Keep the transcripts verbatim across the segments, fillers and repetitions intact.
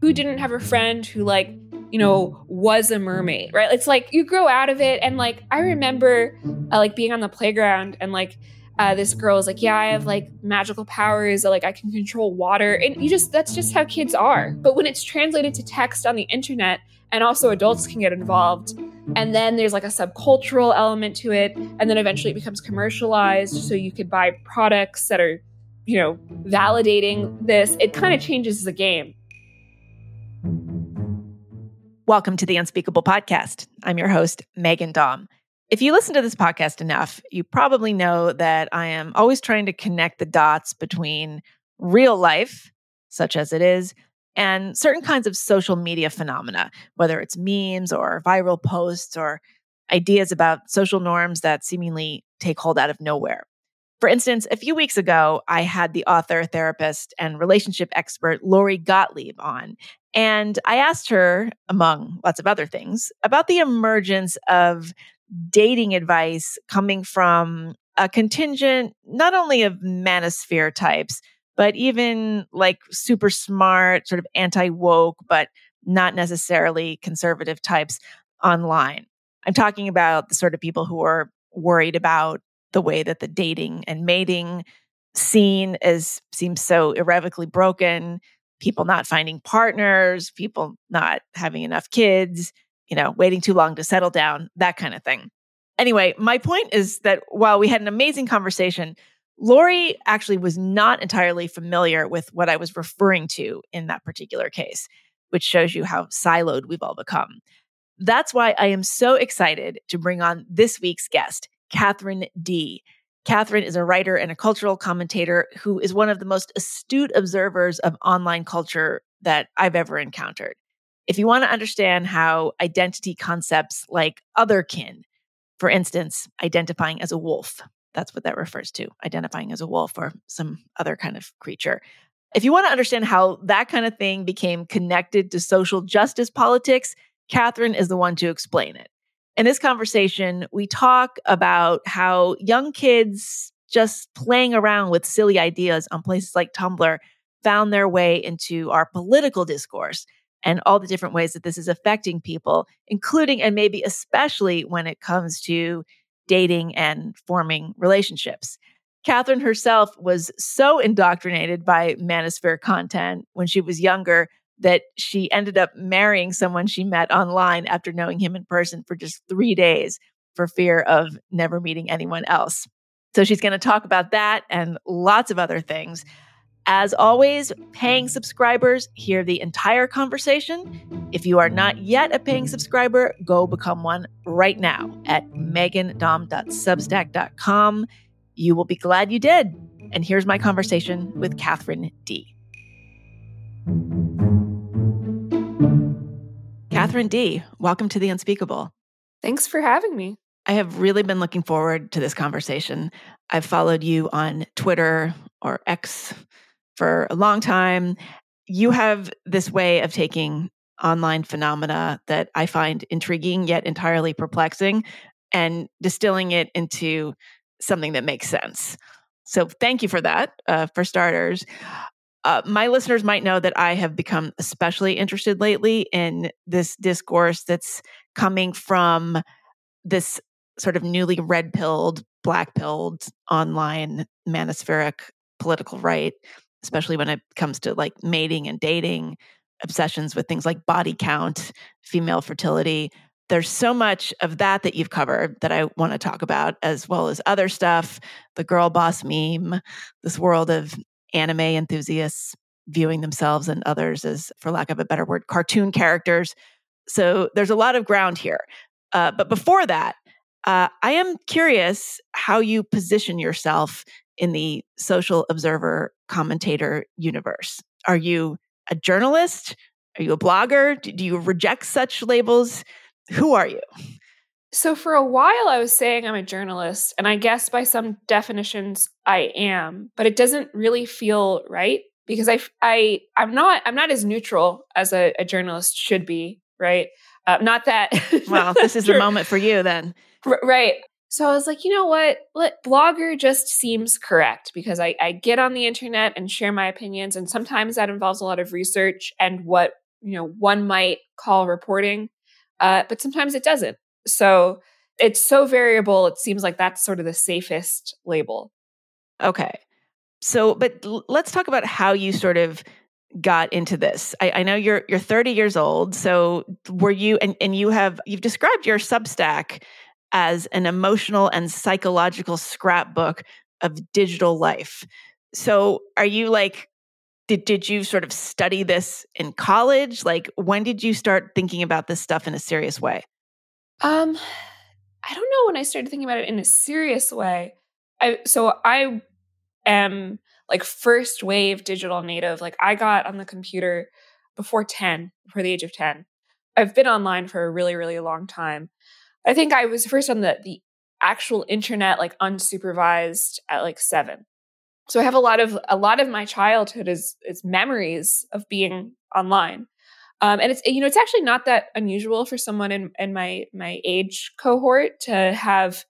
Who didn't have a friend who, like, you know, was a mermaid, right? It's like you grow out of it. And like, I remember uh, like being on the playground and like uh, this girl was like, yeah, I have like magical powers. That, like, I can control water. And you just, that's just how kids are. But when it's translated to text on the internet and also adults can get involved, and then there's like a subcultural element to it. And then eventually it becomes commercialized. So you could buy products that are, you know, validating this. It kind of changes the game. Welcome to the Unspeakable podcast. I'm your host, Megan Daum. If you listen to this podcast enough, you probably know that I am always trying to connect the dots between real life, such as it is, and certain kinds of social media phenomena, whether it's memes or viral posts or ideas about social norms that seemingly take hold out of nowhere. For instance, a few weeks ago, I had the author, therapist, and relationship expert Lori Gottlieb on. And I asked her, among lots of other things, about the emergence of dating advice coming from a contingent, not only of manosphere types, but even like super smart, sort of anti-woke, but not necessarily conservative types online. I'm talking about the sort of people who are worried about the way that the dating and mating scene is seems so irrevocably broken. People not finding partners, people not having enough kids, you know, waiting too long to settle down, that kind of thing. Anyway, my point is that while we had an amazing conversation, Lori actually was not entirely familiar with what I was referring to in that particular case, which shows you how siloed we've all become. That's why I am so excited to bring on this week's guest, Katherine Dee. Katherine is a writer and a cultural commentator who is one of the most astute observers of online culture that I've ever encountered. If you want to understand how identity concepts like otherkin, for instance, identifying as a wolf, that's what that refers to, identifying as a wolf or some other kind of creature. If you want to understand how that kind of thing became connected to social justice politics, Katherine is the one to explain it. In this conversation, we talk about how young kids just playing around with silly ideas on places like Tumblr found their way into our political discourse and all the different ways that this is affecting people, including and maybe especially when it comes to dating and forming relationships. Katherine herself was so indoctrinated by manosphere content when she was younger that she ended up marrying someone she met online after knowing him in person for just three days for fear of never meeting anyone else. So she's going to talk about that and lots of other things. As always, paying subscribers hear the entire conversation. If you are not yet a paying subscriber, go become one right now at megan daum dot substack dot com. You will be glad you did. And here's my conversation with Katherine Dee. Katherine Dee, welcome to The Unspeakable. Thanks for having me. I have really been looking forward to this conversation. I've followed you on Twitter or X for a long time. You have this way of taking online phenomena that I find intriguing yet entirely perplexing and distilling it into something that makes sense. So thank you for that, uh, for starters. Uh, my listeners might know that I have become especially interested lately in this discourse that's coming from this sort of newly red-pilled, black-pilled online manospheric political right, especially when it comes to like mating and dating, obsessions with things like body count, female fertility. There's so much of that that you've covered that I want to talk about, as well as other stuff, the girl boss meme, this world of anime enthusiasts viewing themselves and others as, for lack of a better word, cartoon characters. So there's a lot of ground here. Uh, but before that, uh, I am curious how you position yourself in the social observer commentator universe. Are you a journalist? Are you a blogger? Do, do you reject such labels? Who are you? So for a while, I was saying I'm a journalist, and I guess by some definitions, I am, but it doesn't really feel right because I, I, I'm not, I'm not as neutral as a, a journalist should be, right? Uh, not that. Well, this is the moment for you then. R- right. So I was like, you know what? Let, blogger just seems correct because I, I get on the internet and share my opinions. And sometimes that involves a lot of research and what, you know, one might call reporting. Uh, but sometimes it doesn't. So it's so variable. It seems like that's sort of the safest label. Okay. So, but l- let's talk about how you sort of got into this. I, I know you're you're thirty years old. So were you, and, and you have, you've described your Substack as an emotional and psychological scrapbook of digital life. So are you like, did, did you sort of study this in college? Like, when did you start thinking about this stuff in a serious way? Um, I don't know when I started thinking about it in a serious way. I, so I am like first wave digital native. Like I got on the computer before ten, before the age of ten. I've been online for a really, really long time. I think I was first on the, the actual internet, like unsupervised at like seven. So I have a lot of, a lot of my childhood is, is memories of being online. Um, and it's, you know, it's actually not that unusual for someone in, in my, my age cohort to have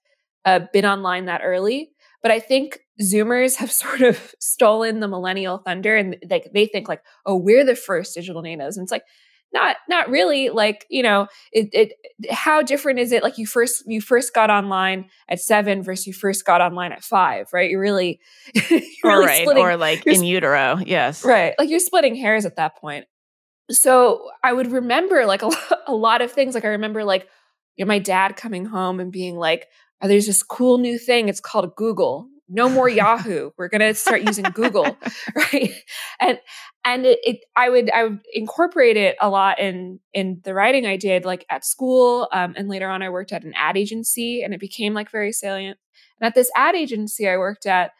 uh, been online that early. But I think Zoomers have sort of stolen the millennial thunder, and like they, they think like, oh, we're the first digital natives. And it's like, not, not really. Like, you know, it, it, how different is it? Like you first, you first got online at seven versus you first got online at five, right? You're really, you're or really right. splitting, or like in utero. Yes. Right. Like you're splitting hairs at that point. So I would remember like a, a lot of things. Like I remember like, you know, my dad coming home and being like, oh, there's this cool new thing. It's called Google. No more Yahoo. We're going to start using Google. Right. And, and it, it, I would, I would incorporate it a lot in, in the writing I did like at school. Um, and later on I worked at an ad agency and it became like very salient. And at this ad agency I worked at,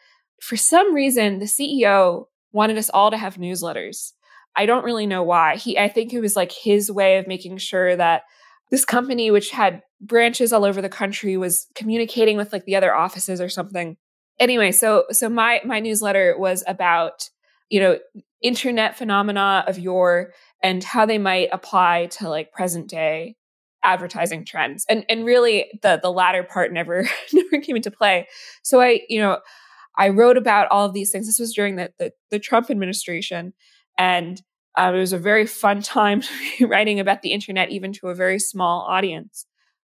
for some reason, the C E O wanted us all to have newsletters. I don't really know why. He, I think it was like his way of making sure that this company, which had branches all over the country, was communicating with like the other offices or something. Anyway, so so my my newsletter was about, you know, internet phenomena of yore and how they might apply to like present day advertising trends. And and really the the latter part never never came into play. So I, you know, I wrote about all of these things. This was during the the, the Trump administration. And um, it was a very fun time to be writing about the internet, even to a very small audience.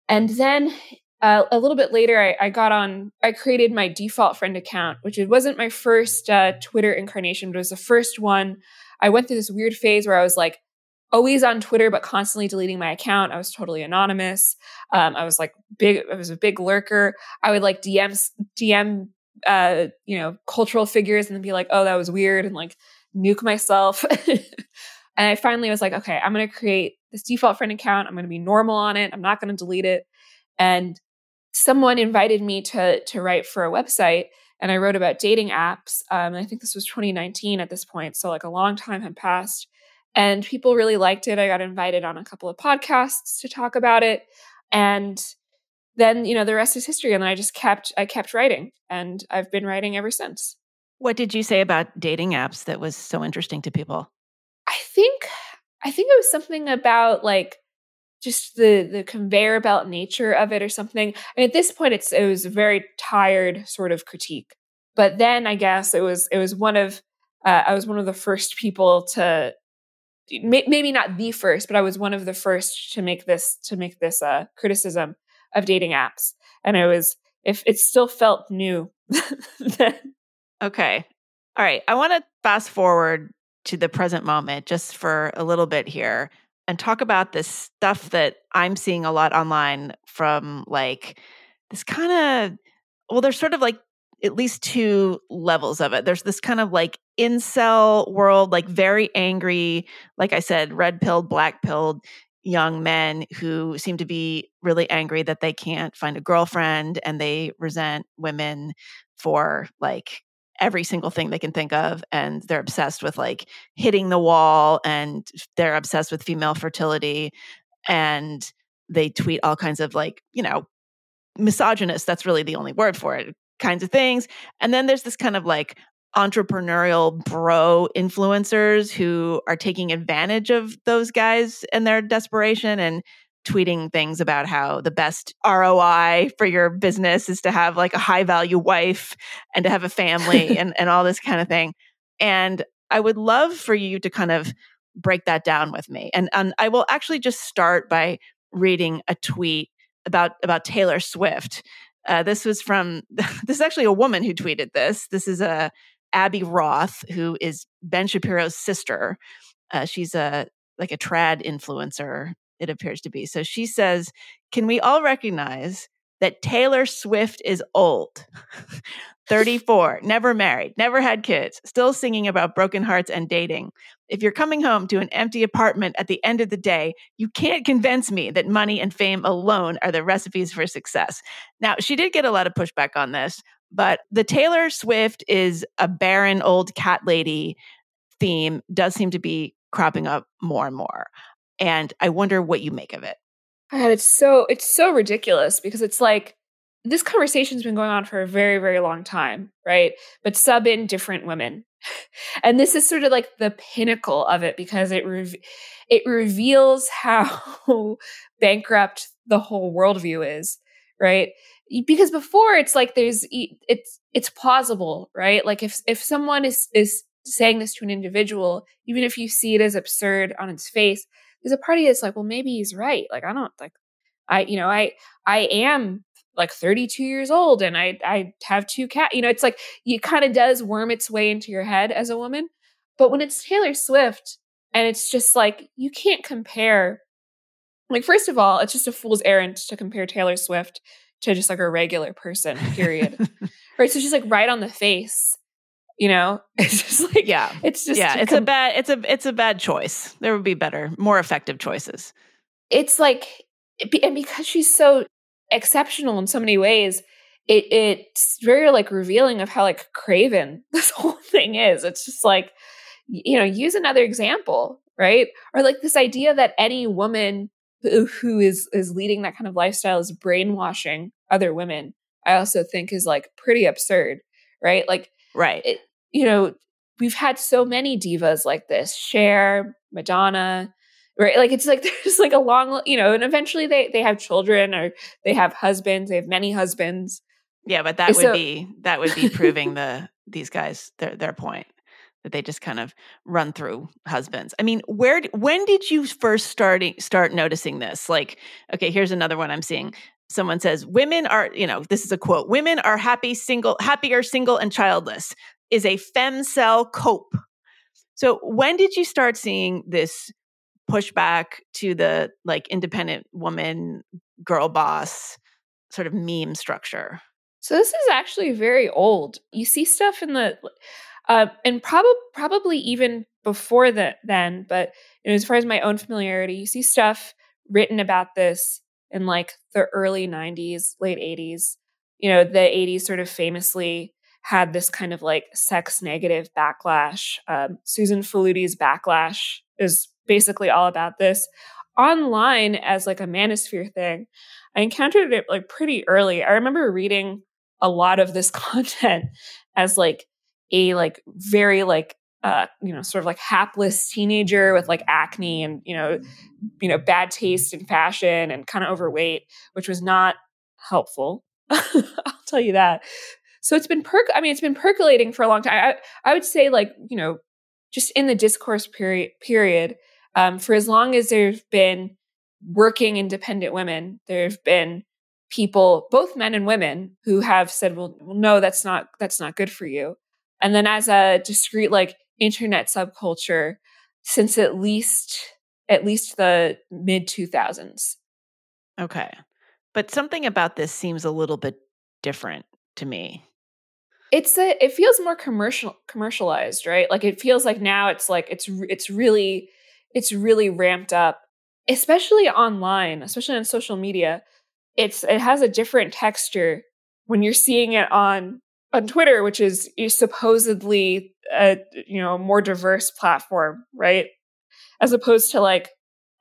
And then uh, a little bit later, I, I got on, I created my default friend account, which it wasn't my first uh, Twitter incarnation, but it was the first one. I went through this weird phase where I was like always on Twitter, but constantly deleting my account. I was totally anonymous. Um, I was like big, I was a big lurker. I would like D M, D M, uh, you know, cultural figures and then be like, oh, that was weird. And like, nuke myself. And I finally was like, okay, I'm going to create this default friend account. I'm going to be normal on it. I'm not going to delete it. And someone invited me to, to write for a website. And I wrote about dating apps. Um, and I think this was twenty nineteen at this point. So like a long time had passed and people really liked it. I got invited on a couple of podcasts to talk about it. And then, you know, the rest is history. And then I just kept, I kept writing and I've been writing ever since. What did you say about dating apps that was so interesting to people? I think I think it was something about like just the the conveyor belt nature of it or something. And at this point, it's it was a very tired sort of critique. But then I guess it was it was one of uh, I was one of the first people to may, maybe not the first, but I was one of the first to make this to make this uh, criticism of dating apps. And it was if it still felt new then. Okay. All right. I want to fast forward to the present moment just for a little bit here and talk about this stuff that I'm seeing a lot online from like this kind of, well, there's sort of like at least two levels of it. There's this kind of like incel world, like very angry, like I said, red-pilled, black-pilled young men who seem to be really angry that they can't find a girlfriend and they resent women for like every single thing they can think of. And they're obsessed with like hitting the wall and they're obsessed with female fertility and they tweet all kinds of like, you know, misogynist, that's really the only word for it, kinds of things. And then there's this kind of like entrepreneurial bro influencers who are taking advantage of those guys and their desperation and tweeting things about how the best R O I for your business is to have like a high value wife and to have a family and, and all this kind of thing. And I would love for you to kind of break that down with me. And, and I will actually just start by reading a tweet about, about Taylor Swift. Uh, this was from, this is actually a woman who tweeted this. This is a Abby Roth, who is Ben Shapiro's sister. Uh, she's a like a trad influencer, it appears to be. So she says, "Can we all recognize that Taylor Swift is old, thirty-four, never married, never had kids, still singing about broken hearts and dating? If you're coming home to an empty apartment at the end of the day, you can't convince me that money and fame alone are the recipes for success." Now, she did get a lot of pushback on this, but the Taylor Swift is a barren old cat lady theme does seem to be cropping up more and more. And I wonder what you make of it. God, it's so it's so ridiculous, because it's like this conversation's been going on for a very, very long time, right? But sub in different women. And this is sort of like the pinnacle of it, because it re- it reveals how bankrupt the whole worldview is, right? Because before, it's like there's it's it's plausible, right? Like if if someone is is saying this to an individual, even if you see it as absurd on its face, there's a party that's like, well, maybe he's right. Like, I don't like, I, you know, I, I am like thirty-two years old and I, I have two cats, you know, it's like, it kind of does worm its way into your head as a woman. But when it's Taylor Swift and it's just like, you can't compare, like, first of all, it's just a fool's errand to compare Taylor Swift to just like a regular person, period. Right. So she's like right on the face. You know, it's just like, yeah, it's just, yeah, it's com- a bad, it's a, it's a bad choice. There would be better, more effective choices. It's like, and because she's so exceptional in so many ways, it it's very like revealing of how like craven this whole thing is. It's just like, you know, use another example, right? Or like this idea that any woman who, who is, is leading that kind of lifestyle is brainwashing other women, I also think is like pretty absurd, right? Like, right. It, you know, we've had so many divas like this, Cher, Madonna, right? Like, it's like, there's like a long, you know, and eventually they, they have children or they have husbands, they have many husbands. Yeah. But that so, would be, that would be proving the, these guys, their, their point that they just kind of run through husbands. I mean, where, when did you first start, start noticing this? Like, okay, here's another one I'm seeing. Someone says, women are, you know, this is a quote, women are happy, single, happier, single and childless is a femcel cope. So when did you start seeing this pushback to the like independent woman, girl boss sort of meme structure? So this is actually very old. You see stuff in the, uh, and probably probably even before the, then, but you know, as far as my own familiarity, you see stuff written about this in like the early nineties, late eighties. You know, the eighties sort of famously had this kind of like sex negative backlash. Um, Susan Faluti's Backlash is basically all about this. Online as like a manosphere thing, I encountered it like pretty early. I remember reading a lot of this content as like a like very like Uh, you know, sort of like hapless teenager with like acne and, you know, you know, bad taste in fashion and kind of overweight, which was not helpful. I'll tell you that. So it's been, perc- I mean, it's been percolating for a long time. I, I would say like, you know, just in the discourse period, period um, for as long as there've been working independent women, there've been people, both men and women, who have said, well, no, that's not, that's not good for you. And then as a discrete, like, internet subculture since at least at least the mid two thousands. Okay. But something about this seems a little bit different to me. It's a, it feels more commercial commercialized, right? Like it feels like now it's like it's it's really it's really ramped up, especially online, especially on social media. It's it has a different texture when you're seeing it on on Twitter, which is supposedly a, you know, more diverse platform, right? As opposed to like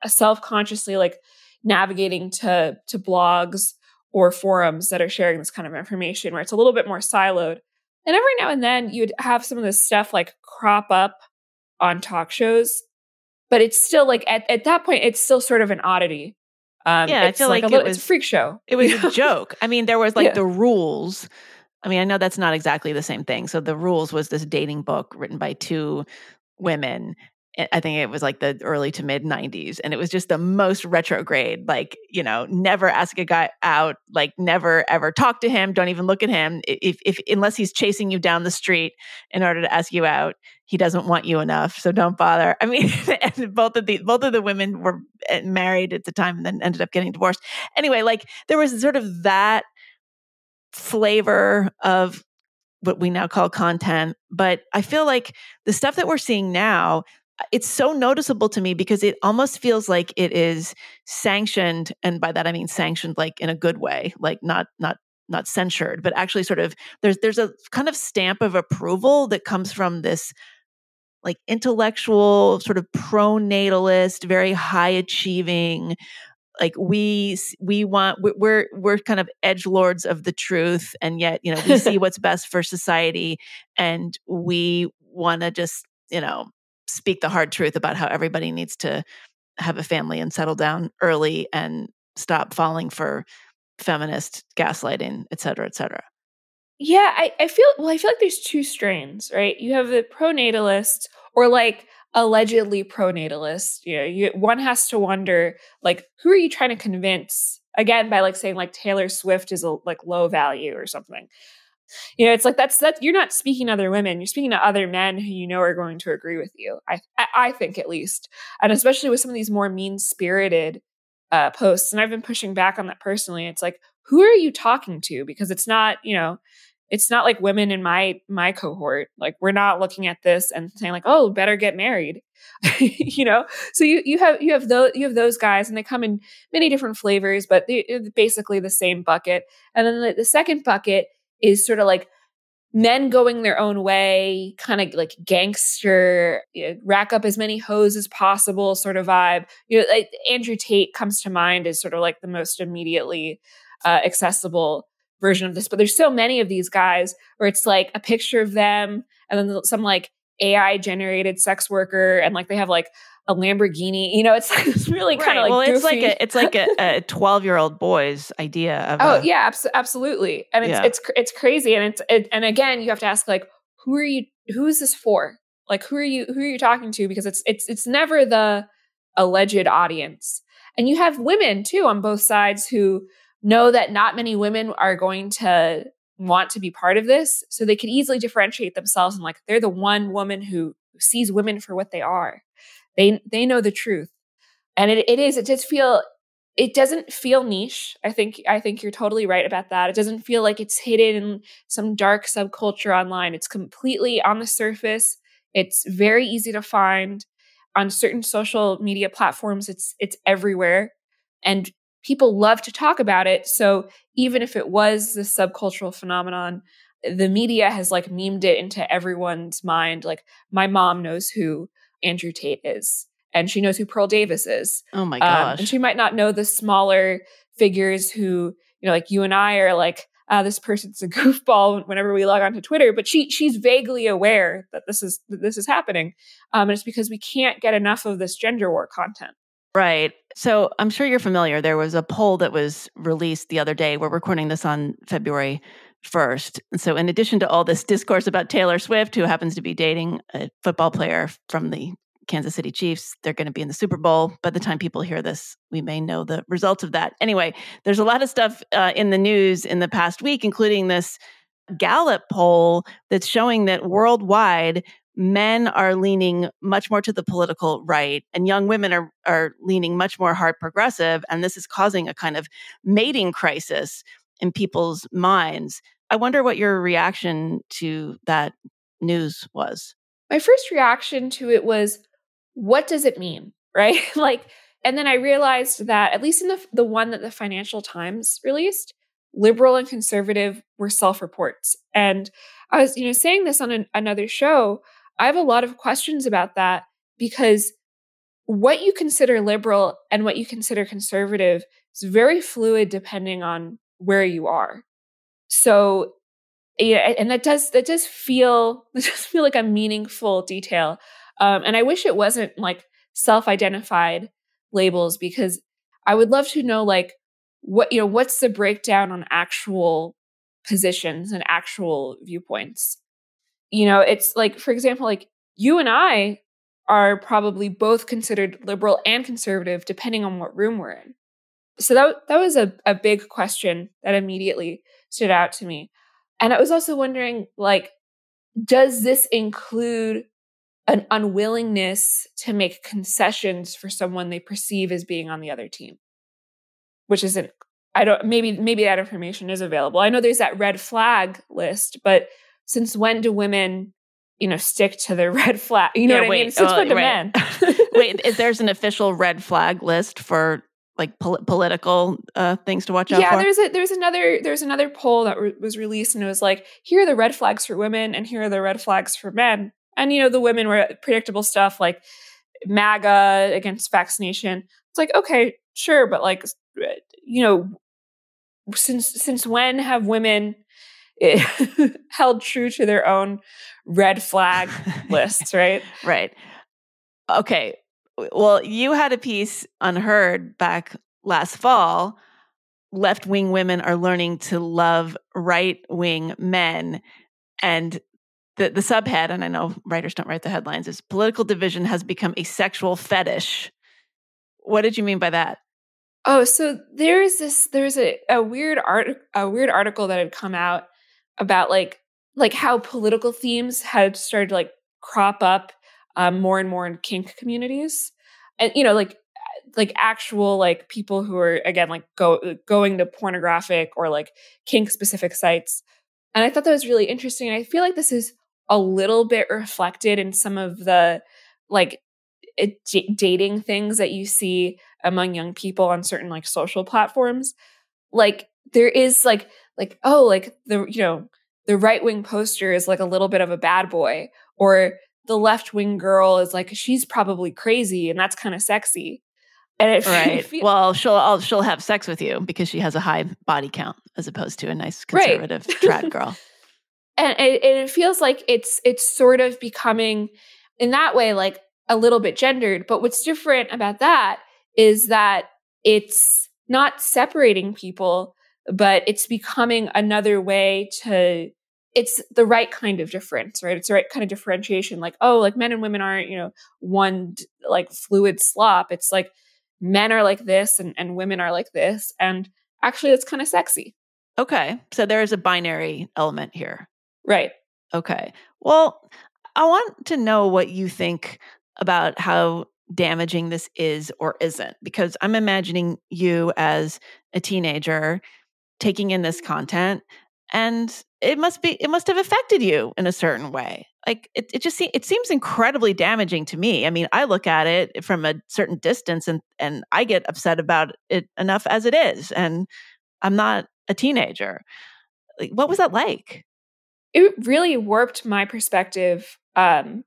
a self-consciously like navigating to, to blogs or forums that are sharing this kind of information where it's a little bit more siloed. And every now and then you'd have some of this stuff like crop up on talk shows, but it's still like at, at that point, it's still sort of an oddity. Um, yeah, it's I feel like, like a little, it was a freak show. It was a joke. I mean, there was like yeah. the rules. I mean, I know that's not exactly the same thing. So the rules was this dating book written by two women. I think it was like the early to mid nineties. And it was just the most retrograde, like, you know, never ask a guy out, like never, ever talk to him. Don't even look at him. If, if, unless he's chasing you down the street in order to ask you out, he doesn't want you enough. So don't bother. I mean, and both of the, both of the women were married at the time and then ended up getting divorced. Anyway, like there was sort of that flavor of what we now call content. But I feel like the stuff that we're seeing now, it's so noticeable to me because it almost feels like it is sanctioned. And by that, I mean sanctioned like in a good way, like not, not, not censured, but actually sort of there's, there's a kind of stamp of approval that comes from this like intellectual sort of pro-natalist, very high achieving, like we, we want, we're, we're kind of edgelords of the truth. And yet, you know, we see what's best for society and we want to just, you know, speak the hard truth about how everybody needs to have a family and settle down early and stop falling for feminist gaslighting, et cetera, et cetera. Yeah, I, I feel, well, I feel like there's two strains, right? You have the pro-natalist or like allegedly pro-natalist. You know, you, one has to wonder, like, who are you trying to convince? Again, by like saying like Taylor Swift is a, like low value or something. You know, it's like that's that you're not speaking to other women, you're speaking to other men who you know are going to agree with you. I I think at least, and especially with some of these more mean-spirited uh, posts. And I've been pushing back on that personally. It's like, who are you talking to? Because it's not, you know, it's not like women in my my cohort. Like we're not looking at this and saying like, oh, better get married. You know, so you you have you have those you have those guys, and they come in many different flavors, but they're basically the same bucket. And then the, the second bucket is sort of like men going their own way, kind of like gangster, you know, rack up as many hoes as possible sort of vibe. You know, like Andrew Tate comes to mind as sort of like the most immediately uh, accessible version of this. But there's so many of these guys where it's like a picture of them and then some like A I generated sex worker, and like they have like a Lamborghini, you know, it's, it's really right. kind of like, well, it's goofy. Like a, it's like a, a twelve year old boy's idea of, oh a, yeah, abso- absolutely. And it's, yeah. it's, it's crazy. And it's, it, and again, you have to ask like, who are you, who is this for? Like, who are you, who are you talking to? Because it's, it's, it's never the alleged audience. And you have women too on both sides who know that not many women are going to want to be part of this. So they could easily differentiate themselves. And like, they're the one woman who sees women for what they are. They they know the truth, and it it is it does feel it doesn't feel niche. I think I think you're totally right about that. It doesn't feel like it's hidden in some dark subculture online. It's completely on the surface. It's very easy to find on certain social media platforms. It's it's everywhere, and people love to talk about it. So even if it was this subcultural phenomenon, the media has like memed it into everyone's mind. Like my mom knows who Andrew Tate is, and she knows who Pearl Davis is. Oh my gosh. Um, and she might not know the smaller figures who, you know, like you and I are like, ah, this person's a goofball whenever we log onto Twitter, but she she's vaguely aware that this is that this is happening. Um, and it's because we can't get enough of this gender war content. Right. So I'm sure you're familiar. There was a poll that was released the other day. We're recording this on February first. And so in addition to all this discourse about Taylor Swift, who happens to be dating a football player from the Kansas City Chiefs, they're going to be in the Super Bowl. By the time people hear this, we may know the results of that. Anyway, there's a lot of stuff uh, in the news in the past week, including this Gallup poll that's showing that worldwide, men are leaning much more to the political right, and young women are, are leaning much more hard progressive. And this is causing a kind of mating crisis in people's minds. I wonder what your reaction to that news was. My first reaction to it was, what does it mean, right? Like, and then I realized that at least in the the one that the Financial Times released, liberal and conservative were self-reports. And I was, you know, saying this on an, another show, I have a lot of questions about that, because what you consider liberal and what you consider conservative is very fluid depending on where you are. So, yeah, and that does that does feel that does feel like a meaningful detail. Um, and I wish it wasn't like self-identified labels, because I would love to know, like, what, you know, what's the breakdown on actual positions and actual viewpoints? You know, it's like, for example, like you and I are probably both considered liberal and conservative, depending on what room we're in. So that that was a, a big question that immediately stood out to me. And I was also wondering, like, does this include an unwillingness to make concessions for someone they perceive as being on the other team? Which isn't, I don't, maybe, maybe that information is available. I know there's that red flag list, but since when do women, you know, stick to the red flag? You know yeah, what wait, I mean? Since uh, when do right. men? Wait, if there's an official red flag list for like pol- political uh, things to watch out yeah, for? Yeah, there's a, there's another there's another poll that re- was released, and it was like, here are the red flags for women, and here are the red flags for men. And, you know, the women were predictable stuff like MAGA, against vaccination. It's like, okay, sure, but like, you know, since since when have women it, held true to their own red flag lists, right? Right. Okay. Well, you had a piece Unheard back last fall. Left-wing women are learning to love right-wing men. And the, the subhead, and I know writers don't write the headlines, is political division has become a sexual fetish. What did you mean by that? Oh, so there is this, there's a, a weird art, a weird article that had come out about like, like how political themes had started to like crop up um, more and more in kink communities. And, you know, like, like actual, like people who are, again, like go, going to pornographic or like kink specific sites. And I thought that was really interesting. And I feel like this is a little bit reflected in some of the like it, d- dating things that you see among young people on certain like social platforms. Like there is like, like, oh, like the, you know, the right-wing poster is like a little bit of a bad boy, or the left-wing girl is like, she's probably crazy and that's kind of sexy. And it right. Feels- well, she'll I'll, she'll have sex with you because she has a high body count as opposed to a nice conservative right. trad girl. And, and it feels like it's it's sort of becoming in that way like a little bit gendered. But what's different about that is that it's not separating people, but it's becoming another way to. It's the right kind of difference, right? It's the right kind of differentiation. Like, oh, like men and women aren't, you know, one like fluid slop. It's like men are like this and, and women are like this. And actually, that's kind of sexy. Okay. So there is a binary element here. Right. Okay. Well, I want to know what you think about how damaging this is or isn't, because I'm imagining you as a teenager taking in this content, and it must be it must have affected you in a certain way. Like it, it just se- it seems incredibly damaging to me. I mean, I look at it from a certain distance, and and I get upset about it enough as it is, and I'm not a teenager. Like, what was that like? It really warped my perspective um,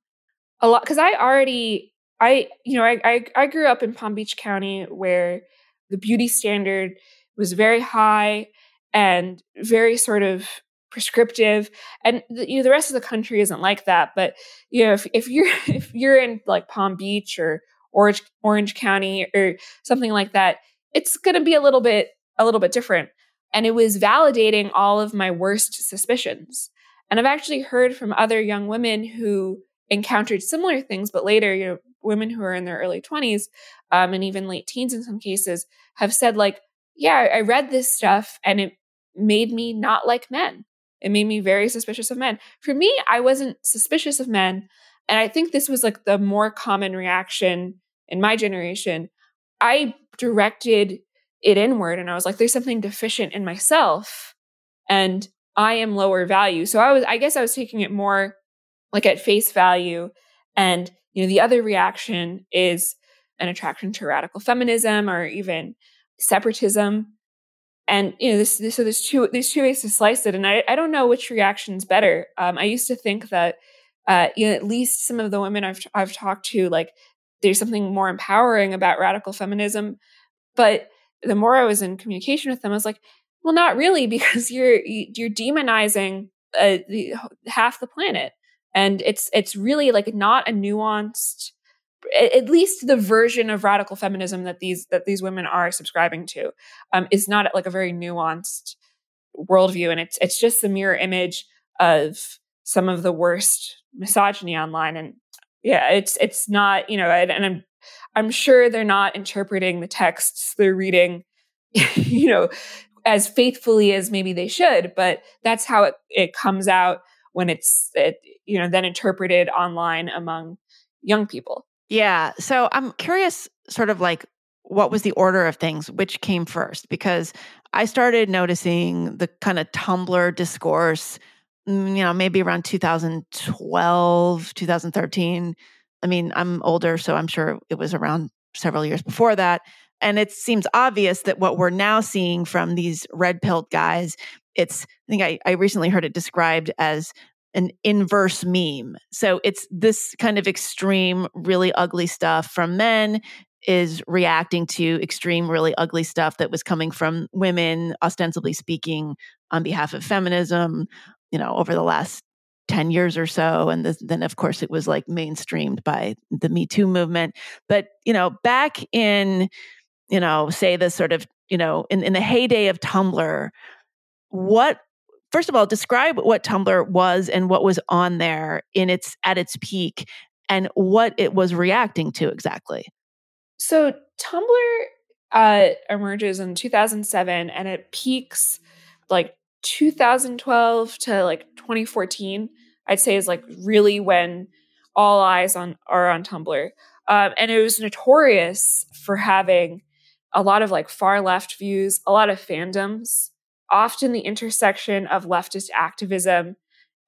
a lot, because I already. I, you know, I, I I grew up in Palm Beach County, where the beauty standard was very high and very sort of prescriptive. And the, you know, the rest of the country isn't like that. But you know, if if you're if you're in like Palm Beach or Orange Orange County or something like that, it's going to be a little bit a little bit different. And it was validating all of my worst suspicions. And I've actually heard from other young women who encountered similar things, but later, you know, women who are in their early twenties um, and even late teens in some cases have said like, yeah, I read this stuff and it made me not like men. It made me very suspicious of men. For me, I wasn't suspicious of men. And I think this was like the more common reaction in my generation. I directed it inward and I was like, there's something deficient in myself and I am lower value. So I was, I guess I was taking it more like at face value. And you know, the other reaction is an attraction to radical feminism or even separatism. And, you know, this, this, so there's two, there's two ways to slice it. And I, I don't know which reaction's better. Um, I used to think that, uh, you know, at least some of the women I've, I've talked to, like there's something more empowering about radical feminism. But the more I was in communication with them, I was like, well, not really, because you're, you're demonizing uh, the, half the planet. And it's it's really like not a nuanced at least the version of radical feminism that these that these women are subscribing to um, is not like a very nuanced worldview, and it's it's just the mirror image of some of the worst misogyny online. And yeah, it's it's not, you know, and I'm I'm sure they're not interpreting the texts they're reading, you know, as faithfully as maybe they should, but that's how it, it comes out when it's it, you know, then interpreted online among young people. Yeah. So I'm curious, sort of like, what was the order of things? Which came first? Because I started noticing the kind of Tumblr discourse, you know, maybe around two thousand twelve, two thousand thirteen. I mean, I'm older, so I'm sure it was around several years before that. And it seems obvious that what we're now seeing from these red-pilled guys, it's, I think I, I recently heard it described as an inverse meme. So it's this kind of extreme, really ugly stuff from men is reacting to extreme, really ugly stuff that was coming from women, ostensibly speaking on behalf of feminism, you know, over the last ten years or so. And this, then, of course, it was like mainstreamed by the Me Too movement. But, you know, back in, you know, say the sort of, you know, in, in the heyday of Tumblr, what First of all, describe what Tumblr was and what was on there in its at its peak and what it was reacting to exactly. So Tumblr uh, emerges in two thousand seven and it peaks like two thousand twelve to like twenty fourteen, I'd say, is like really when all eyes on are on Tumblr. Um, and it was notorious for having a lot of like far left views, a lot of fandoms, often the intersection of leftist activism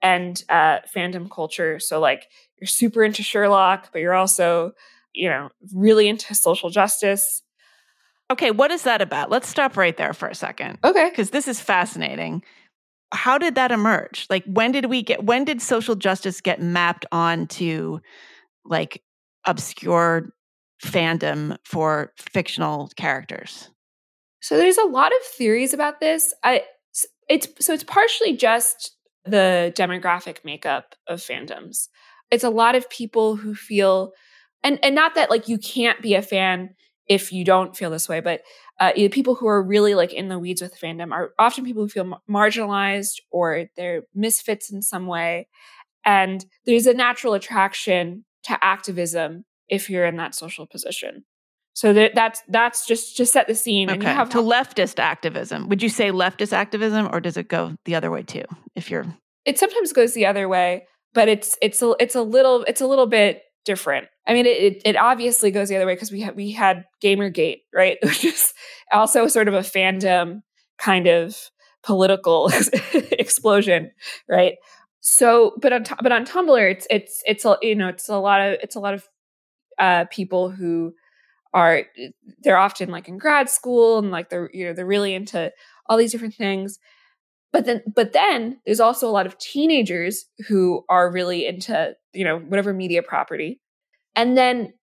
and uh, fandom culture. So like you're super into Sherlock, but you're also, you know, really into social justice. Okay, what is that about? Let's stop right there for a second. Okay. Because this is fascinating. How did that emerge? Like when did we get, when did social justice get mapped onto like obscure fandom for fictional characters? So there's a lot of theories about this. I, it's so it's partially just the demographic makeup of fandoms. It's a lot of people who feel, and and not that like you can't be a fan if you don't feel this way, but uh, you know, people who are really like in the weeds with fandom are often people who feel ma- marginalized or they're misfits in some way. And there's a natural attraction to activism if you're in that social position. So that, that's that's just, just set the scene. Okay. And you have to leftist activism. Would you say leftist activism, or does it go the other way too? If you're, it sometimes goes the other way, but it's it's a it's a little it's a little bit different. I mean, it it obviously goes the other way because we had we had GamerGate, right, which is also sort of a fandom kind of political explosion, right? So, but on but on Tumblr, it's it's it's a, you know it's a lot of it's a lot of uh, people who are they're often like in grad school and like they're, you know, they're really into all these different things. But then, but then there's also a lot of teenagers who are really into, you know, whatever media property. And then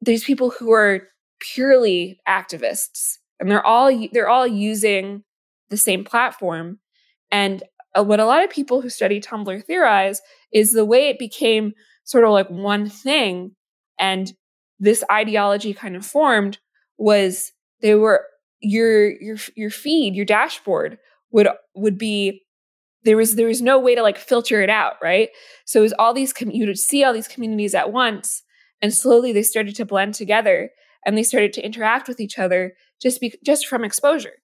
there's people who are purely activists and they're all, they're all using the same platform. And what a lot of people who study Tumblr theorize is the way it became sort of like one thing and this ideology kind of formed was they were your your your feed, your dashboard would would be there was there was no way to like filter it out, right? So it was all these com- you would see all these communities at once, and slowly they started to blend together and they started to interact with each other just be, just from exposure.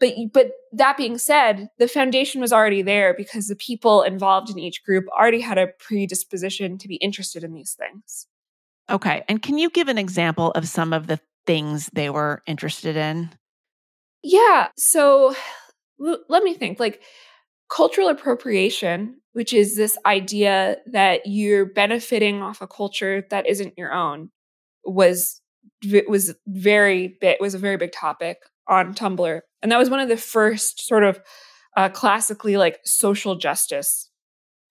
But but that being said, the foundation was already there because the people involved in each group already had a predisposition to be interested in these things. Okay. And can you give an example of some of the things they were interested in? Yeah. So l- let me think. Like cultural appropriation, which is this idea that you're benefiting off a culture that isn't your own, was was very big, was a very big topic on Tumblr. And that was one of the first sort of uh, classically like social justice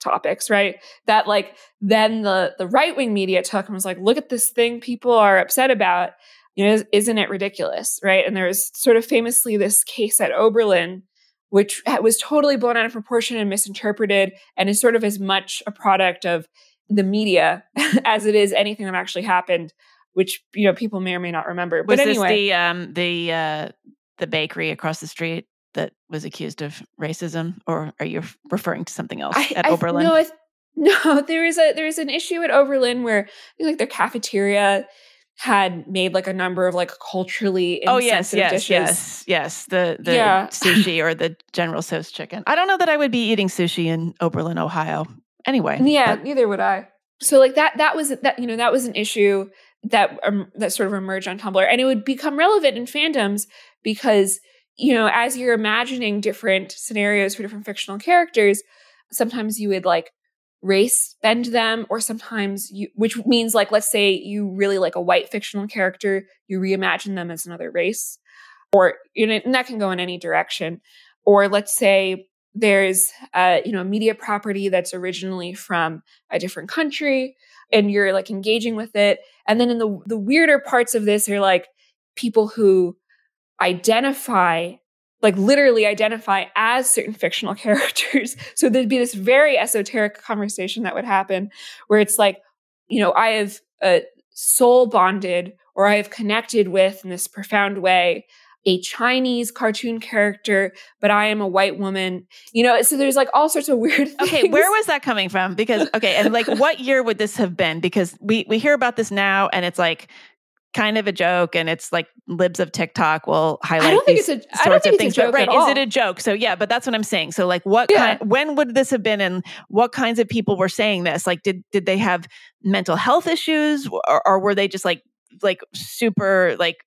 topics, right? That like then the the right-wing media took and was like, look at this thing people are upset about. You know, isn't it ridiculous, right? And there was sort of famously this case at Oberlin, which was totally blown out of proportion and misinterpreted and is sort of as much a product of the media as it is anything that actually happened, which, you know, people may or may not remember. Was but anyway, this the um, the uh, the bakery across the street that was accused of racism, or are you referring to something else I, at I, Oberlin? No, I, no, there is a there is an issue at Oberlin where I think like their cafeteria had made like a number of like culturally insensitive oh yes yes dishes. yes yes the the yeah. sushi or the General Tso's chicken. I don't know that I would be eating sushi in Oberlin, Ohio. Anyway, yeah, but. Neither would I. So like that that was that you know that was an issue that um, that sort of emerged on Tumblr, and it would become relevant in fandoms because you know as you're imagining different scenarios for different fictional characters, sometimes you would like race bend them, or sometimes you, which means like, let's say you really like a white fictional character, you reimagine them as another race, or, you know, and that can go in any direction. Or let's say there's uh, you know, a media property that's originally from a different country and you're like engaging with it. And then in the, the weirder parts of this are like people who identify like literally identify as certain fictional characters. So there'd be this very esoteric conversation that would happen where it's like, you know, I have uh, soul bonded, or I have connected with in this profound way, a Chinese cartoon character, but I am a white woman, you know? So there's like all sorts of weird things. Okay, where was that coming from? Because, okay, and like what year would this have been? Because we we hear about this now and it's like, kind of a joke, and it's like libs of TikTok will highlight. I don't think these it's a. I don't think it's things, a joke. Right? At all. Is it a joke? So yeah, but that's what I'm saying. So like, what? Yeah. Kind, when would this have been, and what kinds of people were saying this? Like, did did they have mental health issues, or, or were they just like like super like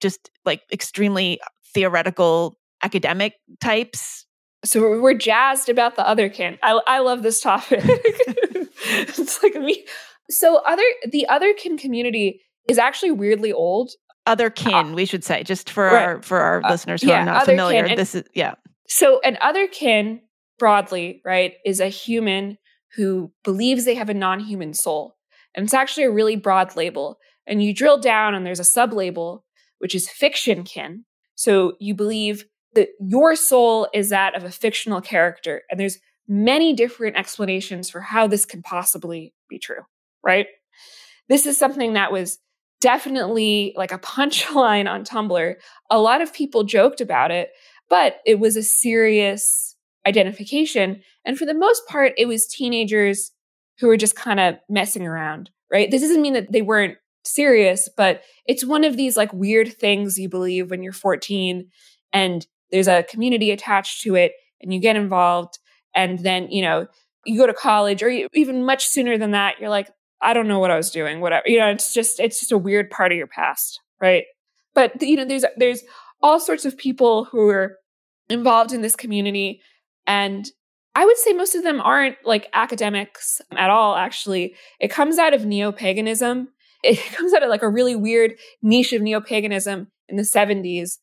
just like extremely theoretical academic types? So we're jazzed about the otherkin. I I love this topic. It's like me. So other the otherkin community is actually weirdly old. Other kin, uh, we should say, just for right. our for our uh, listeners who yeah, are not familiar. And, this is yeah. So an other kin, broadly, right, is a human who believes they have a non-human soul. And it's actually a really broad label. And you drill down and there's a sub-label, which is fiction kin. So you believe that your soul is that of a fictional character. And there's many different explanations for how this could possibly be true, right? This is something that was definitely like a punchline on Tumblr. A lot of people joked about it, but it was a serious identification. And for the most part, it was teenagers who were just kind of messing around, right? This doesn't mean that they weren't serious, but it's one of these like weird things you believe when you're fourteen and there's a community attached to it and you get involved. And then, you know, you go to college or even much sooner than that, you're like, I don't know what I was doing, whatever, you know, it's just, it's just a weird part of your past. Right. But you know, there's, there's all sorts of people who are involved in this community. And I would say most of them aren't like academics at all. Actually, it comes out of neo-paganism. It comes out of like a really weird niche of neo-paganism in the seventies,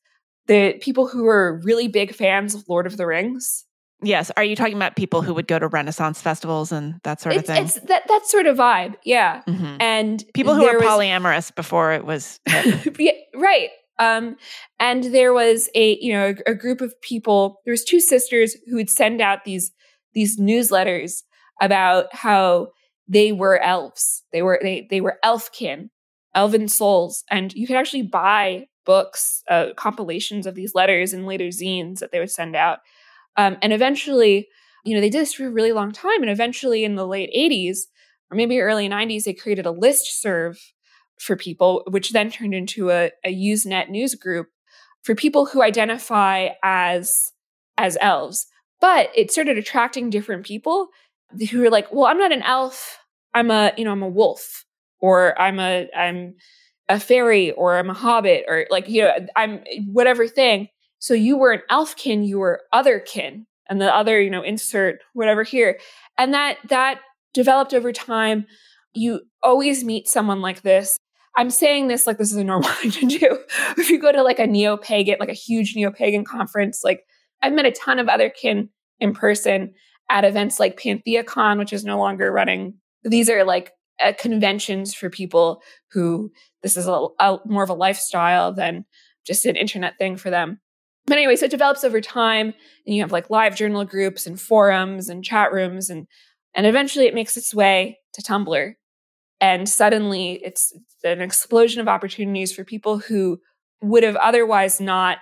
the people who were really big fans of Lord of the Rings. Yes. Are you talking about people who would go to Renaissance festivals and that sort of it's, thing? It's that, that sort of vibe. Yeah. Mm-hmm. And people who were was, polyamorous before it was. Yeah, right. Um, and there was a, you know, a, a group of people, there was two sisters who would send out these, these newsletters about how they were elves. They were, they, they were elfkin, elven souls. And you could actually buy books, uh, compilations of these letters and later zines that they would send out. Um, and eventually, you know, they did this for a really long time. And eventually in the late eighties, or maybe early nineties, they created a listserv for people, which then turned into a, a Usenet news group for people who identify as, as elves. But it started attracting different people who were like, well, I'm not an elf. I'm a, you know, I'm a wolf, or I'm a, I'm a fairy, or I'm a hobbit, or like, you know, I'm whatever thing. So you were an elfkin, you were otherkin, and the other, you know, insert whatever here. And that that developed over time. You always meet someone like this. I'm saying this like this is a normal thing to do. If you go to like a neo-pagan, like a huge neo-pagan conference, like I've met a ton of otherkin in person at events like PantheaCon, which is no longer running. These are like uh, conventions for people who this is a, a more of a lifestyle than just an internet thing for them. But anyway, so it develops over time, and you have like live journal groups and forums and chat rooms, and And eventually it makes its way to Tumblr. And suddenly it's an explosion of opportunities for people who would have otherwise not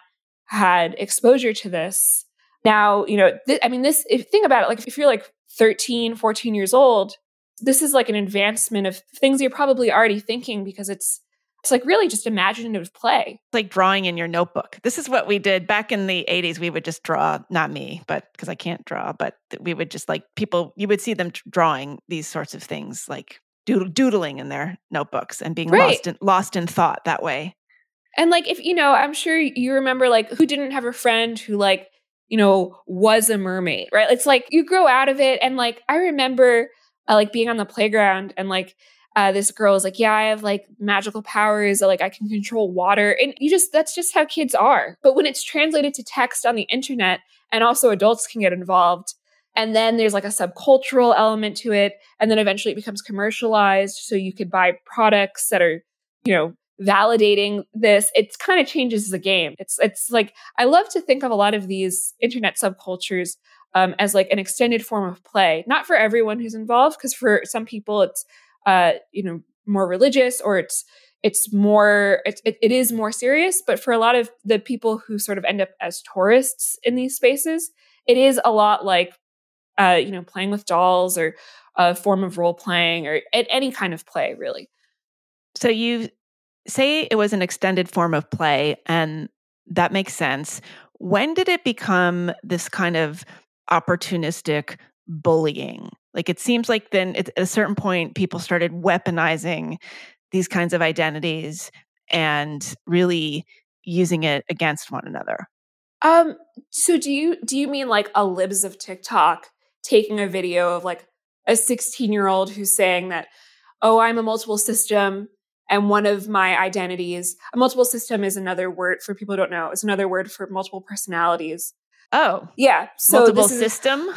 had exposure to this. Now, you know, th- I mean, this, if, think about it, like if you're like thirteen, fourteen years old, this is like an advancement of things you're probably already thinking because it's, it's like really just imaginative play. It's like drawing in your notebook. This is what we did back in the eighties. We would just draw, not me, but because I can't draw, but we would just like people, you would see them drawing these sorts of things, like dood- doodling in their notebooks and being right. lost in, lost in thought that way. And like, if, you know, I'm sure you remember like who didn't have a friend who like, you know, was a mermaid, right? It's like you grow out of it. And like, I remember uh, like being on the playground and like, Uh, this girl is like, yeah, I have like magical powers. Like I can control water. And you just, that's just how kids are. But when it's translated to text on the internet and also adults can get involved. And then there's like a subcultural element to it. And then eventually it becomes commercialized. So you could buy products that are, you know, validating this. It kind of changes the game. It's, it's like, I love to think of a lot of these internet subcultures um, as like an extended form of play. Not for everyone who's involved, because for some people it's, Uh, you know, more religious, or it's it's more it, it, it is more serious. But for a lot of the people who sort of end up as tourists in these spaces, it is a lot like uh, you know, playing with dolls or a form of role playing or any kind of play, really. So you say it was an extended form of play, and that makes sense. When did it become this kind of opportunistic bullying? Like it seems like then at a certain point, people started weaponizing these kinds of identities and really using it against one another. Um, so do you do you mean like a libs of TikTok taking a video of like a sixteen-year-old who's saying that, oh, I'm a multiple system and one of my identities, a multiple system is another word for people who don't know, it's another word for multiple personalities. Oh. Yeah. So multiple this is, system?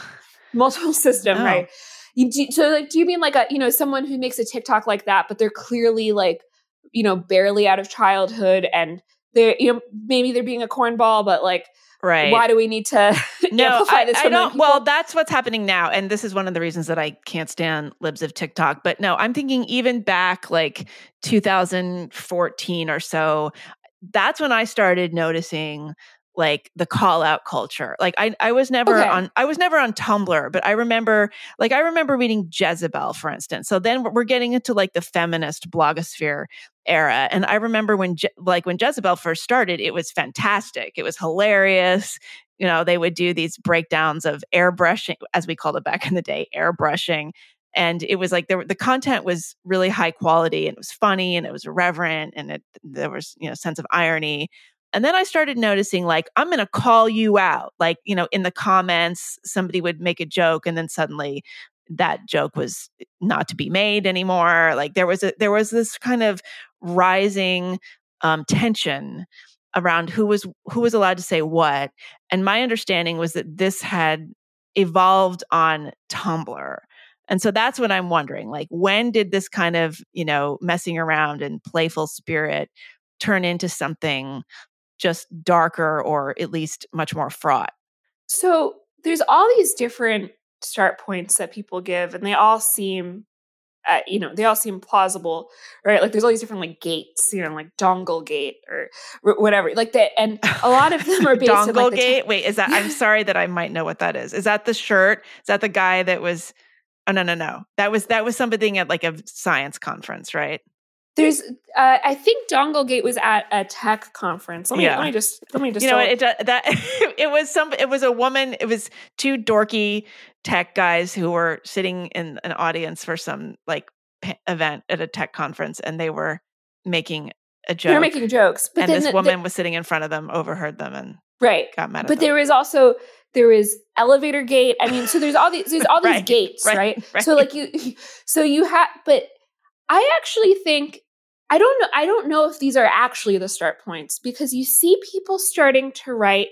Multiple system, oh. Right? You do, so, like, do you mean like a you know someone who makes a TikTok like that, but they're clearly like you know barely out of childhood, and they're you know maybe they're being a cornball, but like right? Why do we need to no? Amplify I, this I don't. Well, that's what's happening now, and this is one of the reasons that I can't stand libs of TikTok. But no, I'm thinking even back like two thousand fourteen or so. That's when I started noticing like the call out culture. Like I, I was never okay. on, I was never on Tumblr, but I remember like, I remember reading Jezebel, for instance. So then we're getting into like the feminist blogosphere era. And I remember when, Je- like when Jezebel first started, it was fantastic. It was hilarious. You know, they would do these breakdowns of airbrushing, as we called it back in the day, airbrushing. And it was like, there, the content was really high quality and it was funny and it was irreverent and it, there was, you know, sense of irony. And then I started noticing, like, I'm going to call you out. Like, you know, in the comments, somebody would make a joke, and then suddenly that joke was not to be made anymore. Like, there was a there was this kind of rising um, tension around who was who was allowed to say what. And my understanding was that this had evolved on Tumblr. And so that's what I'm wondering. Like, when did this kind of, you know, messing around and playful spirit turn into something just darker or at least much more fraught? So there's all these different start points that people give, and they all seem, uh, you know, they all seem plausible, right? Like there's all these different like gates, you know, like dongle gate or r- whatever, like that. And a lot of them are based dongle on like the gate. T- Wait, is that? I'm sorry that I might know what that is. Is that the shirt? Is that the guy that was? Oh no, no, no. That was that was something at like a science conference, right? There's, uh, I think Donglegate was at a tech conference. Let me, yeah. let me just, let me just. You know, it, it, that it was some, it was a woman. It was two dorky tech guys who were sitting in an audience for some like p- event at a tech conference, and they were making a joke. They were making jokes, but and then this the, woman the, was sitting in front of them, overheard them, and right. got mad at but them. There was also there was elevator gate. I mean, so there's all these there's all these right, gates, right, right? right? So like you, so you have, but I actually think. I don't know. I don't know if these are actually the start points, because you see people starting to write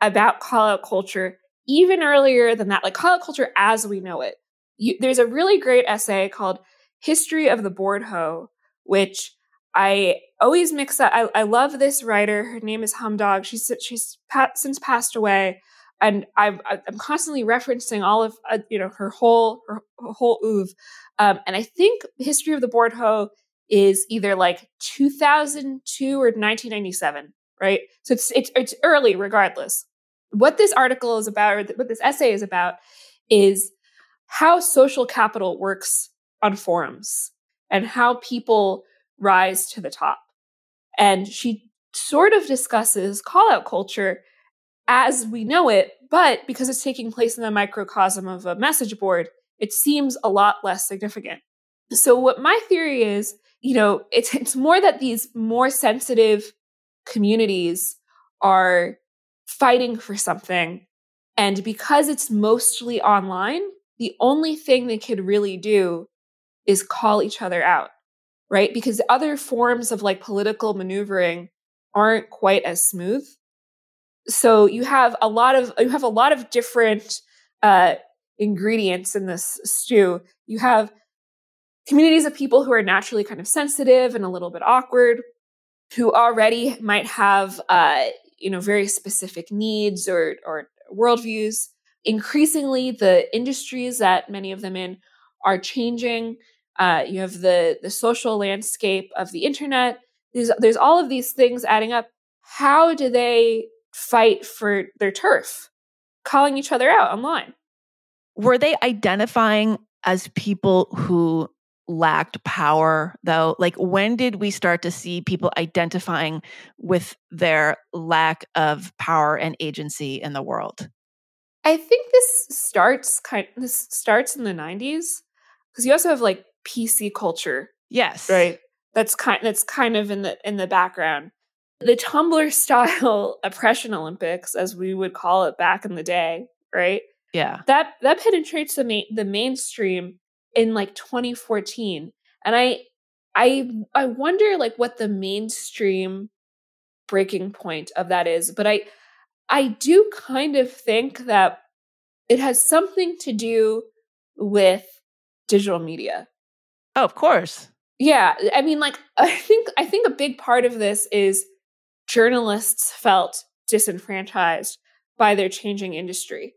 about call-out culture even earlier than that, like call-out culture as we know it. You, there's a really great essay called "History of the Board Hoe," which I always mix up. I, I love this writer. Her name is Humdog. She's she's pa- since passed away, and I've, I'm constantly referencing all of, uh, you know, her whole, her whole oeuvre. Um, and I think History of the Board Ho is either like two thousand two or nineteen ninety-seven, right? So it's, it's, it's early regardless. What this article is about, or th- what this essay is about, is how social capital works on forums and how people rise to the top. And she sort of discusses call-out culture as we know it, but because it's taking place in the microcosm of a message board, it seems a lot less significant. So what my theory is, you know, it's it's more that these more sensitive communities are fighting for something. And because it's mostly online, the only thing they could really do is call each other out, right? Because other forms of like political maneuvering aren't quite as smooth. So you have a lot of you have a lot of different uh, ingredients in this stew. You have communities of people who are naturally kind of sensitive and a little bit awkward, who already might have uh, you know very specific needs or or worldviews. Increasingly, the industries that many of them in are changing. Uh, you have the the social landscape of the internet. There's there's all of these things adding up. How do they fight for their turf, calling each other out online? Were they identifying as people who lacked power, though? Like, when did we start to see people identifying with their lack of power and agency in the world? I think this starts kind. This starts in the nineties, because you also have like P C culture. Yes, right. That's kind. That's kind of in the in the background. The Tumblr style oppression Olympics, as we would call it back in the day, right? Yeah. That that penetrates the ma- the mainstream in like twenty fourteen. And I I I wonder like what the mainstream breaking point of that is, but I I do kind of think that it has something to do with digital media. Oh, of course. Yeah, I mean like I think I think a big part of this is journalists felt disenfranchised by their changing industry.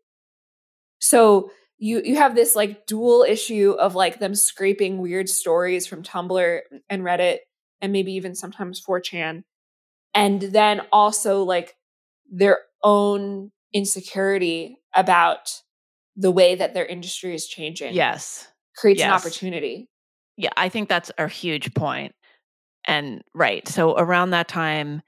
So you you have this like dual issue of like them scraping weird stories from Tumblr and Reddit and maybe even sometimes four chan. And then also like their own insecurity about the way that their industry is changing. Yes. Creates yes. an opportunity. Yeah, I think that's a huge point. And right. So around that time,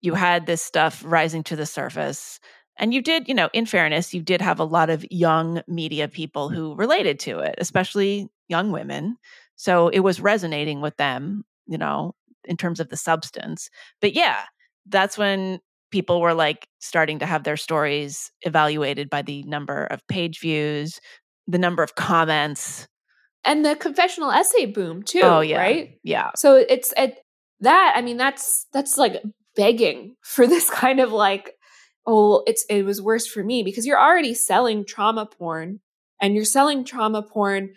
you had this stuff rising to the surface. And you did, you know, in fairness, you did have a lot of young media people who related to it, especially young women. So it was resonating with them, you know, in terms of the substance. But yeah, that's when people were like starting to have their stories evaluated by the number of page views, the number of comments. And the confessional essay boom too, oh, yeah. right? Yeah. So it's at that, I mean, that's that's like begging for this kind of like, oh, it's it was worse for me, because you're already selling trauma porn, and you're selling trauma porn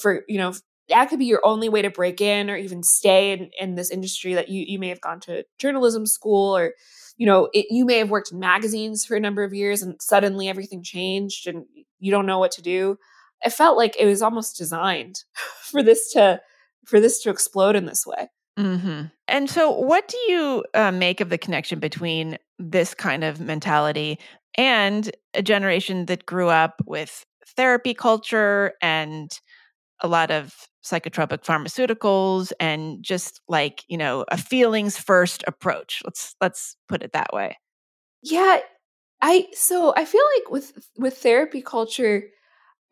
for, you know, that could be your only way to break in or even stay in, in this industry that you, you may have gone to journalism school, or, you know, it, you may have worked in magazines for a number of years and suddenly everything changed and you don't know what to do. It felt like it was almost designed for this to for this to explode in this way. Mm-hmm. And so what do you uh, make of the connection between this kind of mentality and a generation that grew up with therapy culture and a lot of psychotropic pharmaceuticals and just like, you know, a feelings first approach? Let's let's put it that way. Yeah, I so I feel like with with therapy culture,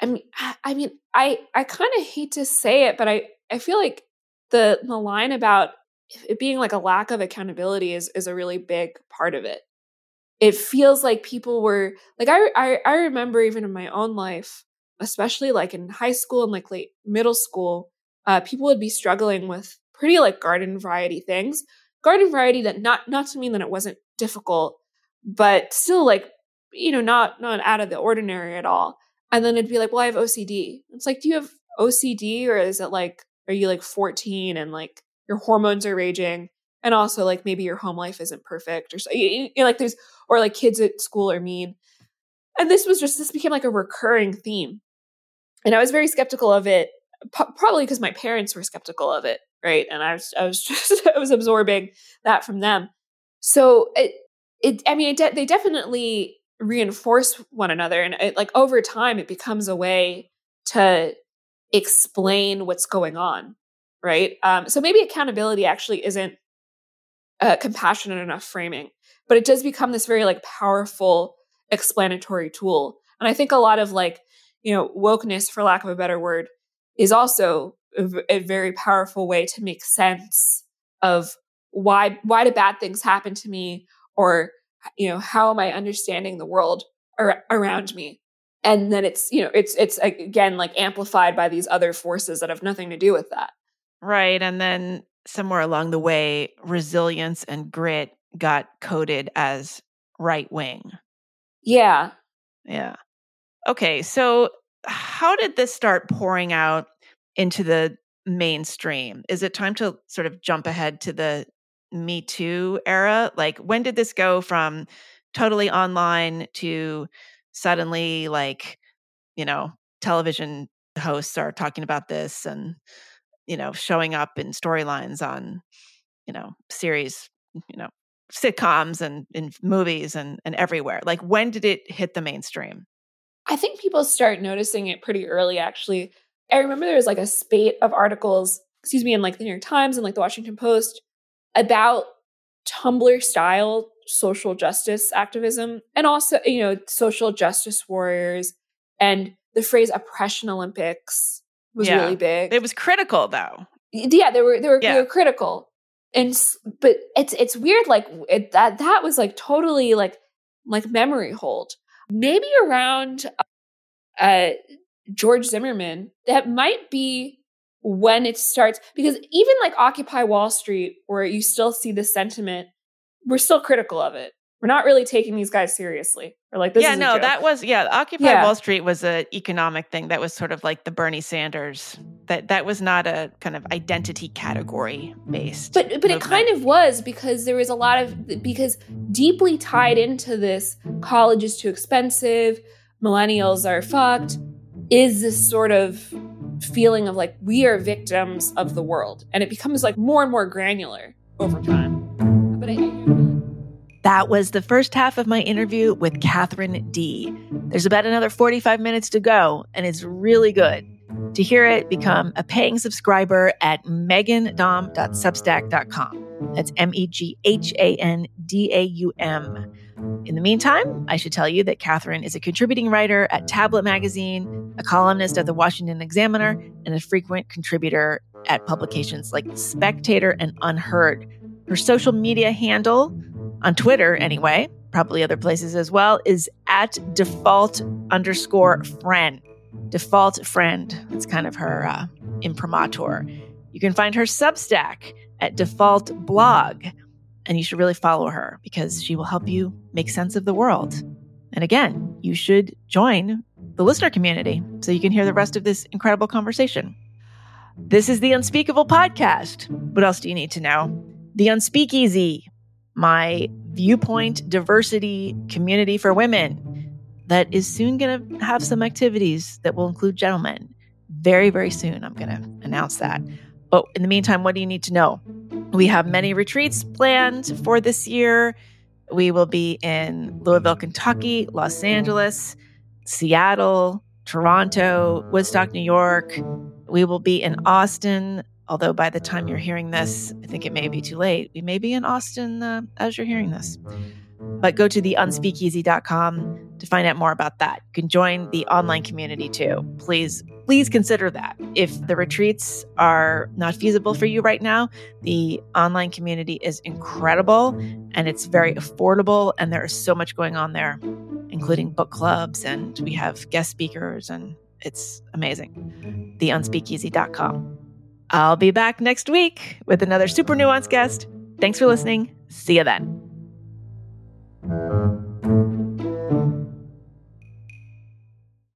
I mean, I mean, I, I kind of hate to say it, but I, I feel like the the line about it being like a lack of accountability is is a really big part of it. It feels like people were like I I, I remember even in my own life, especially like in high school and like late middle school, uh, people would be struggling with pretty like garden variety things. Garden variety that not not to mean that it wasn't difficult, but still like, you know, not not out of the ordinary at all. And then it'd be like, well, I have O C D. It's like, do you have O C D, or is it like, are you like fourteen and like your hormones are raging, and also like maybe your home life isn't perfect, or so, you know, like there's, or like kids at school are mean. And this was just, this became like a recurring theme. And I was very skeptical of it, p- probably because my parents were skeptical of it, right? And I was, I was just, I was absorbing that from them. So it, it, I mean, it de- they definitely reinforce one another. And it, like over time, it becomes a way to explain what's going on, right? Um, so maybe accountability actually isn't uh, compassionate enough framing, but it does become this very like powerful explanatory tool. And I think a lot of like, you know, wokeness, for lack of a better word, is also a, a very powerful way to make sense of why, why do bad things happen to me? Or, you know, how am I understanding the world ar- around me? And then it's, you know, it's, it's again, like amplified by these other forces that have nothing to do with that. Right. And then somewhere along the way, resilience and grit got coded as right wing. Yeah. Yeah. Okay. So how did this start pouring out into the mainstream? Is it time to sort of jump ahead to the Me Too era? Like, when did this go from totally online to suddenly, like, you know, television hosts are talking about this and, you know, showing up in storylines on, you know, series, you know, sitcoms and in movies and, and everywhere? Like, when did it hit the mainstream? I think people start noticing it pretty early, actually. I remember there was like a spate of articles, excuse me, in like the New York Times and like the Washington Post about Tumblr style social justice activism and also, you know, social justice warriors, and the phrase oppression Olympics was yeah. really big. It was critical though. Yeah, they were, they were, yeah. they were critical. And, but it's, it's weird. Like it, that, that was like totally like, like memory hold. Maybe around uh, George Zimmerman, that might be when it starts, because even like Occupy Wall Street, where you still see the sentiment, we're still critical of it. We're not really taking these guys seriously. Or like this. Yeah, is no, a joke. that was yeah. Occupy yeah. Wall Street was an economic thing that was sort of like the Bernie Sanders. That that was not a kind of identity category based. But but movement. It kind of was, because there was a lot of because deeply tied into this, college is too expensive, millennials are fucked, is this sort of feeling of like we are victims of the world, and it becomes like more and more granular over time. But I. I That was the first half of my interview with Katherine Dee. There's about another forty-five minutes to go, and it's really good. To hear it, become a paying subscriber at megan daum dot substack dot com. That's M E G H A N D A U M. In the meantime, I should tell you that Katherine is a contributing writer at Tablet Magazine, a columnist at the Washington Examiner, and a frequent contributor at publications like Spectator and Unheard. Her social media handle, on Twitter anyway, probably other places as well, is at default underscore friend. Default friend. It's kind of her uh, imprimatur. You can find her Substack at default blog. And you should really follow her, because she will help you make sense of the world. And again, you should join the listener community so you can hear the rest of this incredible conversation. This is The Unspeakable Podcast. What else do you need to know? The Unspeakeasy, my viewpoint diversity community for women that is soon going to have some activities that will include gentlemen. Very, very soon, I'm going to announce that. But in the meantime, what do you need to know? We have many retreats planned for this year. We will be in Louisville, Kentucky, Los Angeles, Seattle, Toronto, Woodstock, New York. We will be in Austin. Although by the time you're hearing this, I think it may be too late. We may be in Austin uh, as you're hearing this. But go to the unspeakeasy dot com to find out more about that. You can join the online community too. Please, please consider that. If the retreats are not feasible for you right now, the online community is incredible, and it's very affordable, and there is so much going on there, including book clubs, and we have guest speakers, and it's amazing. the unspeakeasy dot com. I'll be back next week with another super nuanced guest. Thanks for listening. See you then.